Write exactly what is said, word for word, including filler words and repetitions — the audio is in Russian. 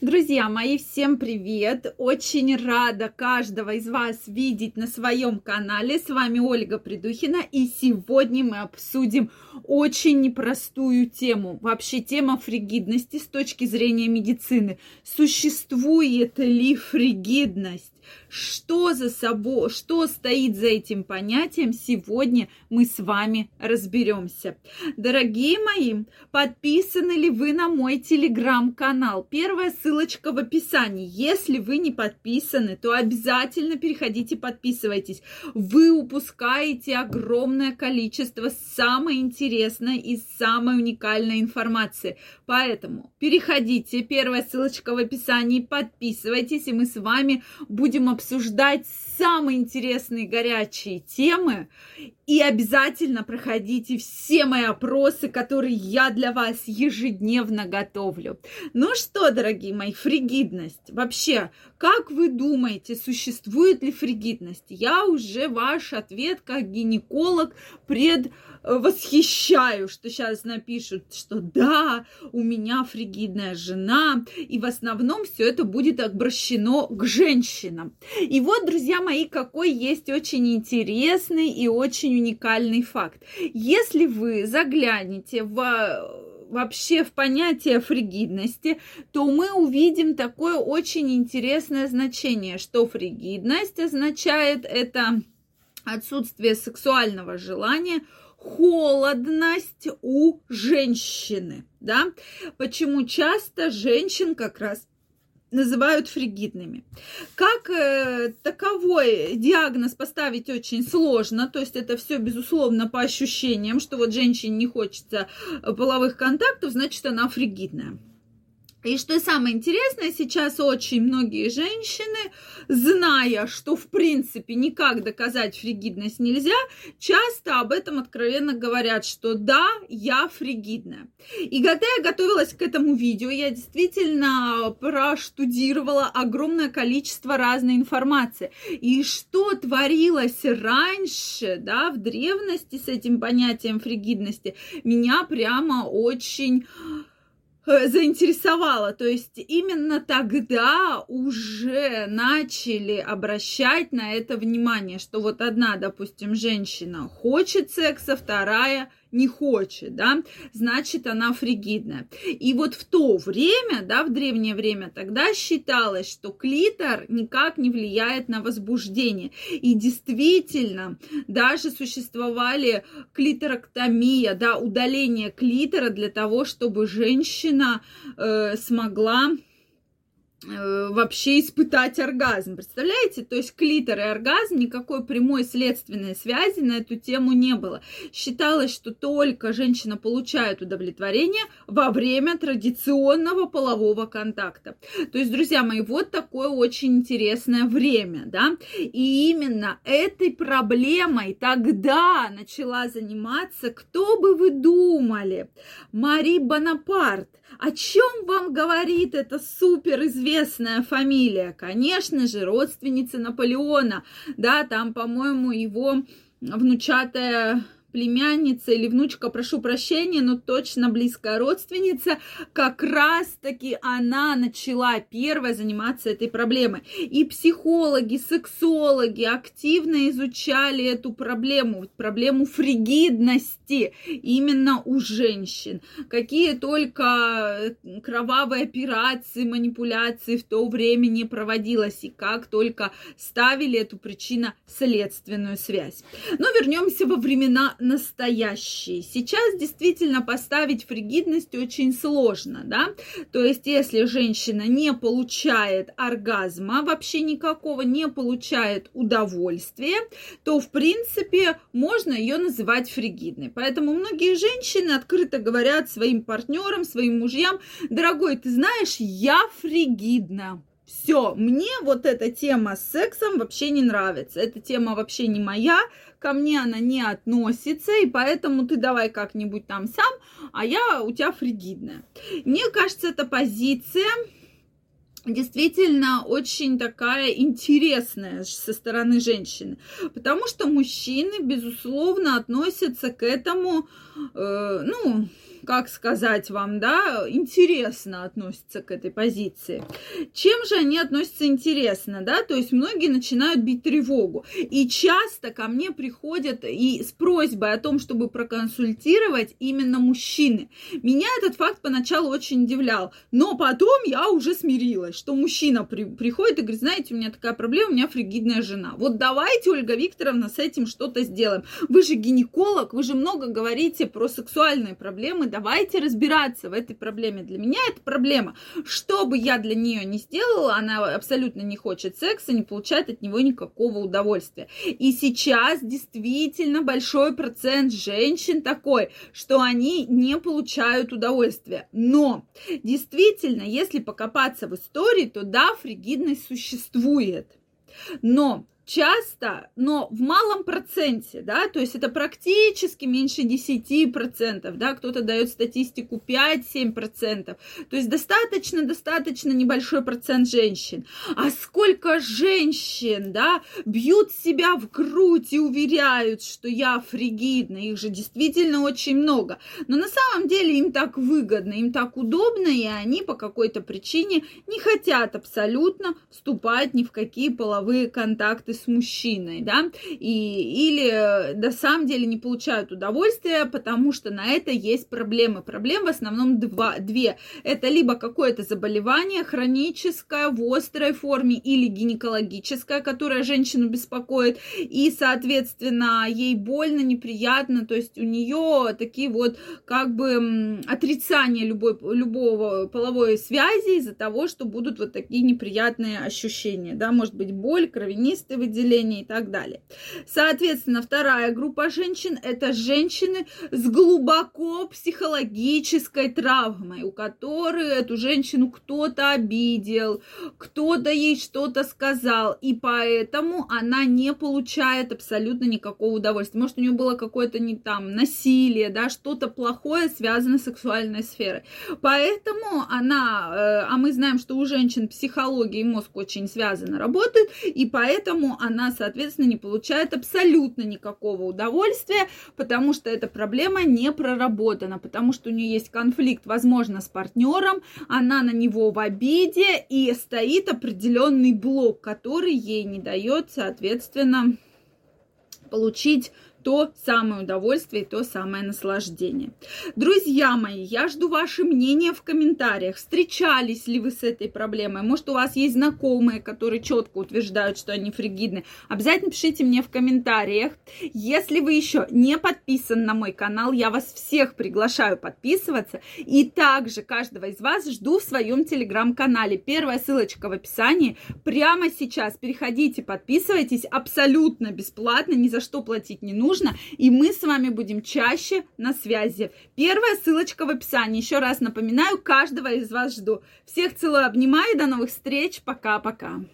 Друзья мои, всем привет! Очень рада каждого из вас видеть на своем канале. С вами Ольга Придухина, и сегодня мы обсудим очень непростую тему. Вообще тема фригидности с точки зрения медицины. Существует ли фригидность? Что за собой, что стоит за этим понятием? Сегодня мы с вами разберемся. Дорогие мои, подписаны ли вы на мой телеграм-канал? Первая ссылка Ссылочка в описании. Если вы не подписаны, то обязательно переходите, подписывайтесь. Вы упускаете огромное количество самой интересной и самой уникальной информации. Поэтому переходите, первая ссылочка в описании, подписывайтесь, и мы с вами будем обсуждать самые интересные горячие темы. И обязательно проходите все мои опросы, которые я для вас ежедневно готовлю. Ну что, дорогие мои, фригидность. Вообще, как вы думаете, существует ли фригидность? Я уже ваш ответ как гинеколог предвосхищаю, что сейчас напишут, что да, у меня фригидная жена. И в основном все это будет обращено к женщинам. И вот, друзья мои, какой есть очень интересный и очень уникальный факт. Если вы заглянете в... вообще в понятие фригидности, то мы увидим такое очень интересное значение, что фригидность означает это отсутствие сексуального желания, холодность у женщины, да? Почему часто женщин как раз называют фригидными. Как э, таковой диагноз поставить очень сложно, то есть это все безусловно по ощущениям, что вот женщине не хочется половых контактов, значит она фригидная. И что самое интересное, сейчас очень многие женщины, зная, что в принципе никак доказать фригидность нельзя, часто об этом откровенно говорят, что да, я фригидная. И когда я готовилась к этому видео, я действительно проштудировала огромное количество разной информации. И что творилось раньше, да, в древности с этим понятием фригидности, меня прямо очень... заинтересовала, то есть именно тогда уже начали обращать на это внимание, что вот одна, допустим, женщина хочет секса, вторая не хочет, да, значит, она фригидная. И вот в то время, да, в древнее время, тогда считалось, что клитор никак не влияет на возбуждение. И действительно, даже существовали клиторэктомия, да, удаление клитора для того, чтобы женщина э, смогла вообще испытать оргазм. Представляете? То есть клитор и оргазм, никакой прямой следственной связи на эту тему не было. Считалось, что только женщина получает удовлетворение во время традиционного полового контакта. То есть, друзья мои, вот такое очень интересное время, да? И именно этой проблемой тогда начала заниматься, кто бы вы думали, Мари Бонапарт. О чем вам говорит эта суперизвестная фамилия? Конечно же, родственница Наполеона, да, там, по-моему, его внучатая племянница или внучка, прошу прощения, но точно близкая родственница, как раз-таки она начала первая заниматься этой проблемой. И психологи, сексологи активно изучали эту проблему, проблему фригидности именно у женщин. Какие только кровавые операции, манипуляции в то время не проводилось, и как только ставили эту причинно-следственную связь. Но вернемся во времена настоящие. Сейчас действительно поставить фригидность очень сложно, да, то есть если женщина не получает оргазма вообще никакого, не получает удовольствия, то в принципе можно ее называть фригидной. Поэтому многие женщины открыто говорят своим партнерам, своим мужьям: дорогой, ты знаешь, я фригидна. Все, мне вот эта тема с сексом вообще не нравится, эта тема вообще не моя, ко мне она не относится, и поэтому ты давай как-нибудь там сам, а я у тебя фригидная. Мне кажется, эта позиция действительно очень такая интересная со стороны женщины, потому что мужчины, безусловно, относятся к этому, э, ну... как сказать вам, да, интересно относятся к этой позиции. Чем же они относятся интересно, да? То есть многие начинают бить тревогу. И часто ко мне приходят и с просьбой о том, чтобы проконсультировать именно мужчины. Меня этот факт поначалу очень удивлял, но потом я уже смирилась, что мужчина при, приходит и говорит: знаете, у меня такая проблема, у меня фригидная жена. Вот давайте, Ольга Викторовна, с этим что-то сделаем. Вы же гинеколог, вы же много говорите про сексуальные проблемы, давайте разбираться в этой проблеме. Для меня это проблема. Что бы я для нее ни сделала, она абсолютно не хочет секса, не получает от него никакого удовольствия. И сейчас действительно большой процент женщин такой, что они не получают удовольствия. Но действительно, если покопаться в истории, то да, фригидность существует. Но часто, но в малом проценте, да, то есть это практически меньше десяти процентов, да, кто-то дает статистику пять-семь процентов, то есть достаточно-достаточно небольшой процент женщин. А сколько женщин, да, бьют себя в грудь и уверяют, что я фригидна, их же действительно очень много, но на самом деле им так выгодно, им так удобно, и они по какой-то причине не хотят абсолютно вступать ни в какие половые контакты с мужчиной, да, и, или на самом деле не получают удовольствия, потому что на это есть проблемы. Проблем в основном два, две. Это либо какое-то заболевание хроническое в острой форме или гинекологическое, которое женщину беспокоит, и, соответственно, ей больно, неприятно, то есть у нее такие вот как бы отрицания любой, любого половой связи из-за того, что будут вот такие неприятные ощущения, да, может быть, боль, кровянистые выделения и так далее. Соответственно, вторая группа женщин – это женщины с глубоко психологической травмой, у которой эту женщину кто-то обидел, кто-то ей что-то сказал, и поэтому она не получает абсолютно никакого удовольствия. Может, у нее было какое-то не там насилие, да, что-то плохое, связанное с сексуальной сферой. Поэтому она, а мы знаем, что у женщин психология и мозг очень связано работают, и поэтому Поэтому она, соответственно, не получает абсолютно никакого удовольствия, потому что эта проблема не проработана, потому что у нее есть конфликт, возможно, с партнером, она на него в обиде, и стоит определенный блок, который ей не дает, соответственно, получить то самое удовольствие и то самое наслаждение. Друзья мои, я жду ваше мнение в комментариях. Встречались ли вы с этой проблемой? Может, у вас есть знакомые, которые четко утверждают, что они фригидны? Обязательно пишите мне в комментариях. Если вы еще не подписаны на мой канал, я вас всех приглашаю подписываться. И также каждого из вас жду в своем телеграм-канале. Первая ссылочка в описании. Прямо сейчас переходите, подписывайтесь. Абсолютно бесплатно, ни за что платить не нужно. И мы с вами будем чаще на связи. Первая ссылочка в описании. Еще раз напоминаю, каждого из вас жду. Всех целую, обнимаю и до новых встреч. Пока-пока.